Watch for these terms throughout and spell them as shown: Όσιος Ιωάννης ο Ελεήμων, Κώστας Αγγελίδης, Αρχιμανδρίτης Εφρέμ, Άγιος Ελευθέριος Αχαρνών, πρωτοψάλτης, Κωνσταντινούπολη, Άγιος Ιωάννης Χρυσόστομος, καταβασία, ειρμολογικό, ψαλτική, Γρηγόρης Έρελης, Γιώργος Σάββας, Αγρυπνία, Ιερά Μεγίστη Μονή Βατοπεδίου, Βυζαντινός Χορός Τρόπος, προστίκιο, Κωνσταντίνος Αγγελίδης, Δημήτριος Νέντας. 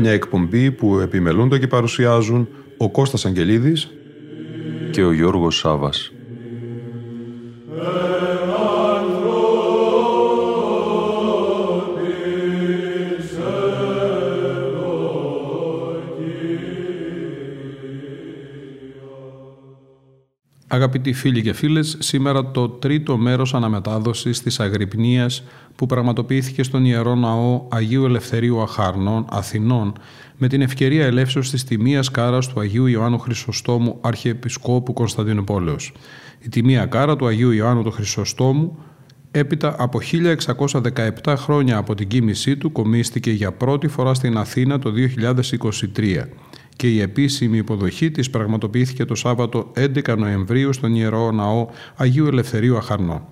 Μια εκπομπή που επιμελούνται και παρουσιάζουν ο Κώστας Αγγελίδης και ο Γιώργος Σάββας. Αγαπητοί φίλοι και φίλες, σήμερα το τρίτο μέρος αναμετάδοσης της Αγρυπνίας που πραγματοποιήθηκε στον Ιερό Ναό Αγίου Ελευθερίου Αχαρνών, Αθηνών, με την ευκαιρία ελεύσεως της τιμίας κάρας του Αγίου Ιωάννου Χρυσοστόμου, Αρχιεπισκόπου Κωνσταντινουπόλεως. Η τιμία κάρα του Αγίου Ιωάννου του Χρυσοστόμου, έπειτα από 1617 χρόνια από την κοίμησή του, κομίστηκε για πρώτη φορά στην Αθήνα το 2023. Και η επίσημη υποδοχή της πραγματοποιήθηκε το Σάββατο 11 Νοεμβρίου στον Ιερό Ναό Αγίου Ελευθερίου Αχαρνών.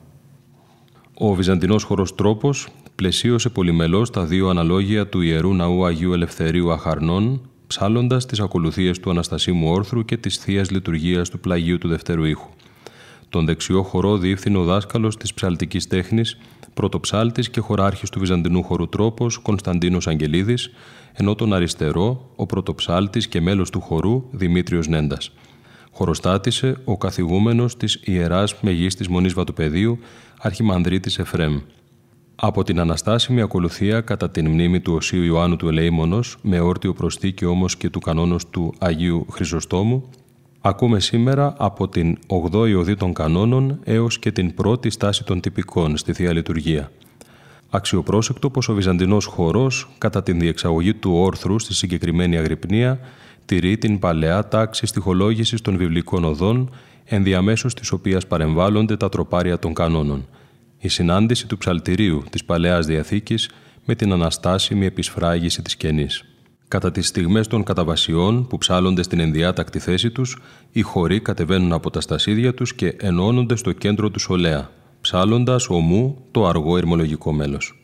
Ο Βυζαντινός Χορός Τρόπος πλαισίωσε πολυμελώς τα δύο αναλόγια του Ιερού Ναού Αγίου Ελευθερίου Αχαρνών, ψάλλοντας τις ακολουθίες του Αναστασίμου Όρθρου και της Θείας Λειτουργίας του πλαγίου του δευτέρου ήχου. Τον δεξιό χορό διεύθυνε ο δάσκαλος της ψαλτικής τέχνης, πρωτοψάλτης και χωράρχης του Βυζαντινού Χορού Τρόπος, Κωνσταντίνος Αγγελίδης, ενώ τον αριστερό, ο πρωτοψάλτης και μέλος του χορού, Δημήτριος Νέντας. Χοροστάτησε ο καθηγούμενος της Ιεράς Μεγίστης Μονής Βατοπεδίου, Αρχιμανδρίτης Εφρέμ. Από την αναστάσιμη ακολουθία κατά την μνήμη του Οσίου Ιωάννου του Ελεήμονος, με όρτιο προστίκιο όμως και του κανόνος του Αγίου Χρυσοστόμου, ακούμε σήμερα από την 8η οδή των κανόνων έως και την πρώτη στάση των τυπικών στη Θεία Λειτουργία. Αξιοπρόσεκτο πως ο Βυζαντινός χορός, κατά την διεξαγωγή του όρθρου στη συγκεκριμένη Αγρυπνία, τηρεί την παλαιά τάξη στιχολόγησης των βιβλικών οδών, ενδιαμέσως της οποίας παρεμβάλλονται τα τροπάρια των κανόνων. Η συνάντηση του ψαλτηρίου της Παλαιάς Διαθήκης με την αναστάσιμη επισφράγηση της κενής. Κατά τις στιγμές των καταβασιών που ψάλλονται στην ενδιάτακτη θέση τους, οι χοροί κατεβαίνουν από τα στασίδια τους και ενώνονται στο κέντρο του σολέα, ψάλλοντας ομού το αργό ειρμολογικό μέλος.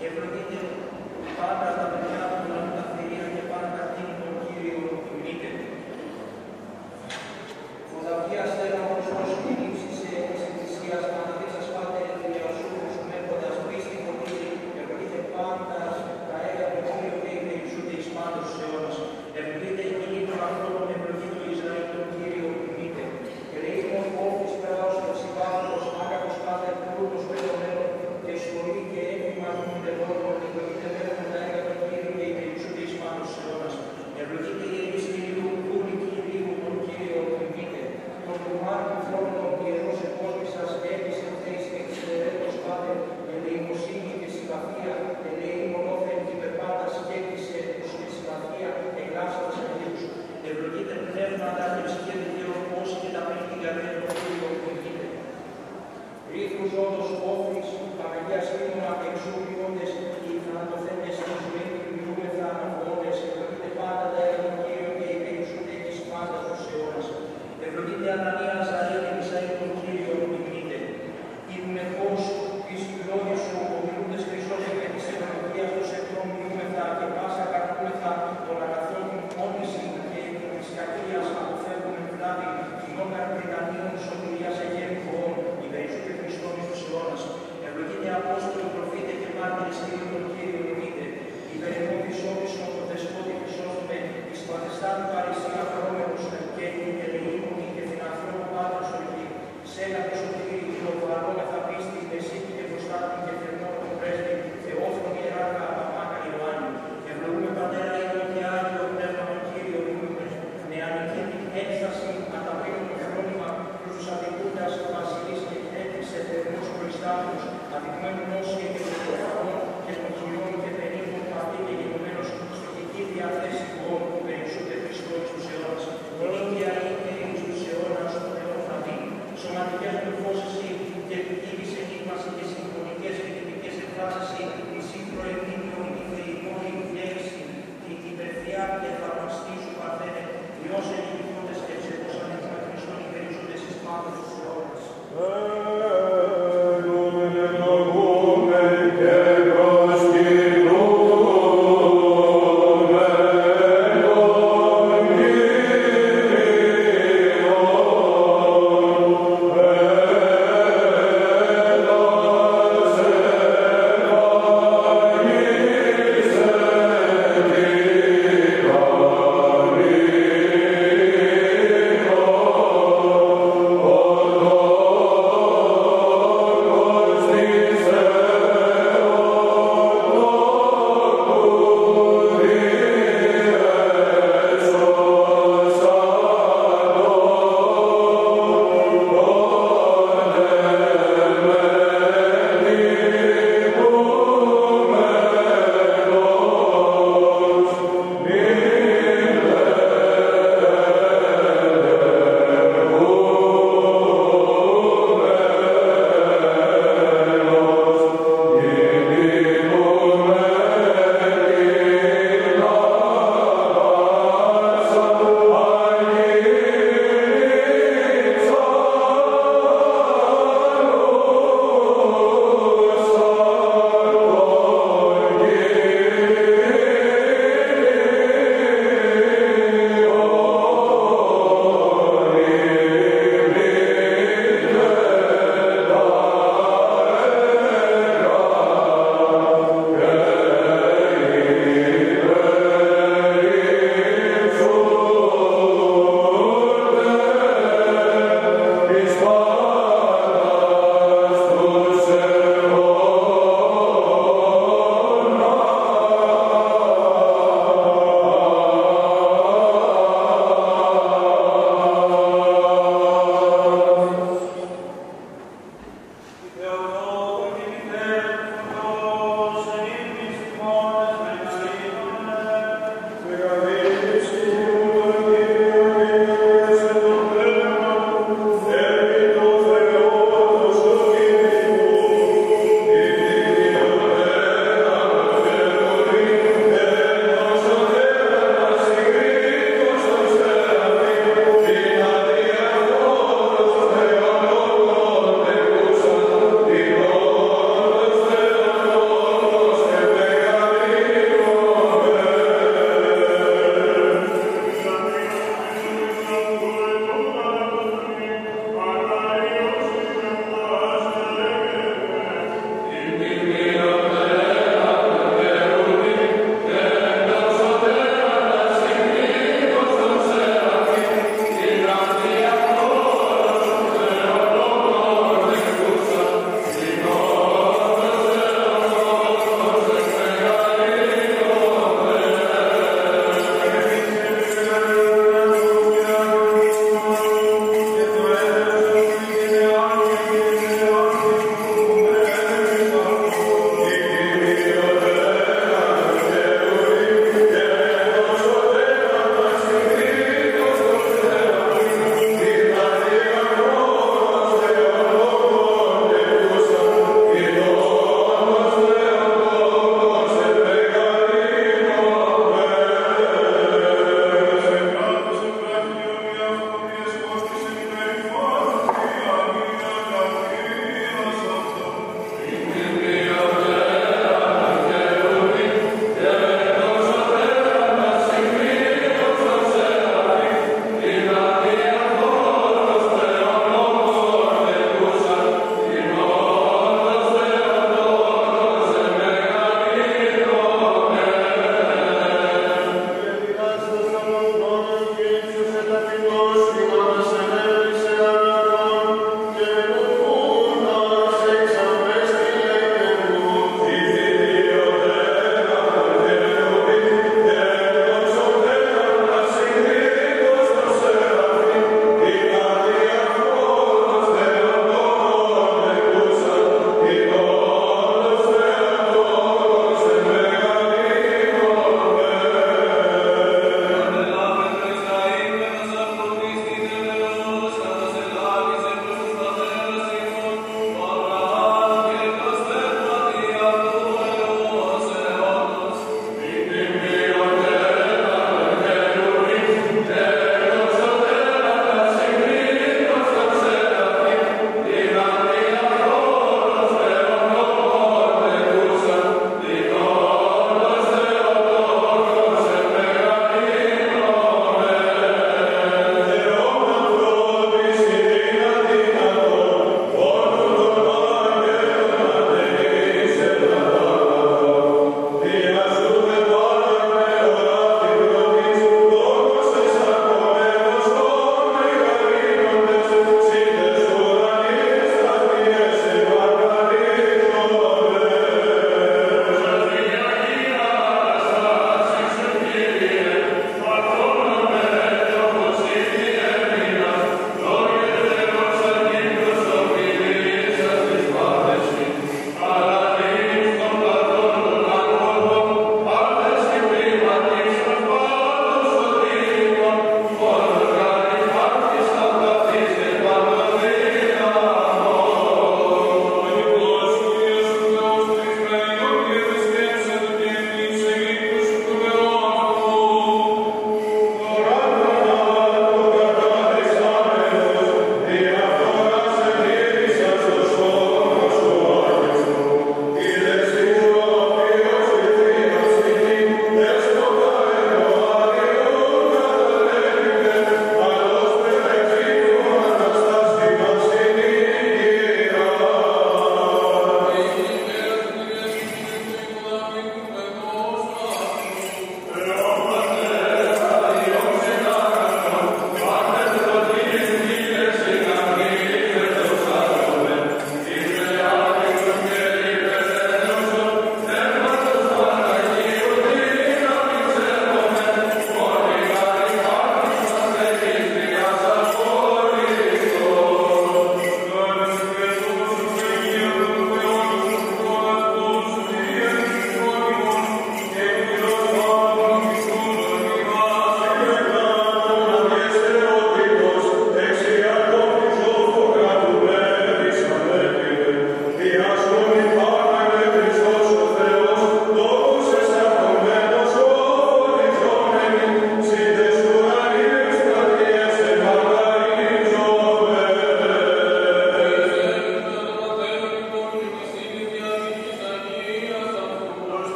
Υπότιτλοι AUTHORWAVE Ρύθμους όντως όφης, Παναγίας Ήμουν απεξούπιοντες, οι θανατοθέντες στη ζωή δημιουργούμεθα αναφορώντες, ευλογείται πάντα τα έργα Κύριο και υπηρεσούνται της πάντας τους αιώνας. Ευλογείται Ανανία Αζαρέλη, Μισαήλ τον Κύριο, ευλογείται. Ήμουν φως εις πλόγης σου, ο μιλούντες Χριστός επί της ευαγγελίας τους εχθρών μιλούμεθα και πάσα καρκούμεθα τον αγαθόν όνηση και της κακίας αποφεύγουμε βλάβη, κοινόκαρ πρετανίων σωτηρίας εγέννηχοών, υπηρεσούνται Χριστόν εις τους αιώνας. Ευλογείται Απόστολοι, προφήτες και μάρτυρες Κύριε τον Κύριο, ευλογείται. Υπερεμόντις όπισον τον Δεσπότη Χρυσόστομε, εις Πατεστά του Παρισία χαρόμενος και ελεήμων και την ανθρώπου πάντα σωλή. Σένα και σωτήρι, κυλοβαρόμεθα πίστη, μεσίκη και προστάτη και θερμόν τον πρέσβη, Θεόφων Ιεράρχα Παπάκα Ιωάννη. Ευλογούμε Πατέρα Υιό και Άγιο Πνεύμα τον Κύριο, ευλογούμενος, νεανική την ένσταση, καταπίνουμε φρόνημα προς τους αδικούντας βασιλείς και έπτυξε θερμός προϊστάμενος, αδικμένος και κεφαλών και των χιλιών και περίπτων πατή και γεννωμένος, στοχική διαθέση χώρου που περισσούνται Χριστός στους αιώνας. Νίκαια είναι στους αιώνας των Θεών Θαμή, σωματικές μορφώσεις ή και επικίνης ενίγμας και συγχρονικές και τυπικές εκφράσεις ή η σύγχροενήμιον ή θεϊμόν ή διέξη, την υπερθειά και εφαρμαστή σου παρθένε, ιός ενηγηθώντες και ψευκός ανέχμα Χριστών οι περισσούντες εις πάντως στους αιώνας.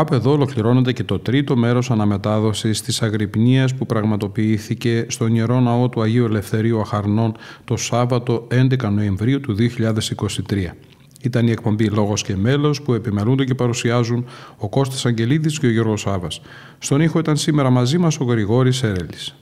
Κάπου εδώ ολοκληρώνεται και το τρίτο μέρος αναμετάδοσης της Αγρυπνίας που πραγματοποιήθηκε στον Ιερό Ναό του Αγίου Ελευθερίου Αχαρνών το Σάββατο 11 Νοεμβρίου του 2023. Ήταν η εκπομπή «Λόγος και μέλος» που επιμελούνται και παρουσιάζουν ο Κώστας Αγγελίδης και ο Γιώργος Σάββας. Στον ήχο ήταν σήμερα μαζί μας ο Γρηγόρης Έρελης.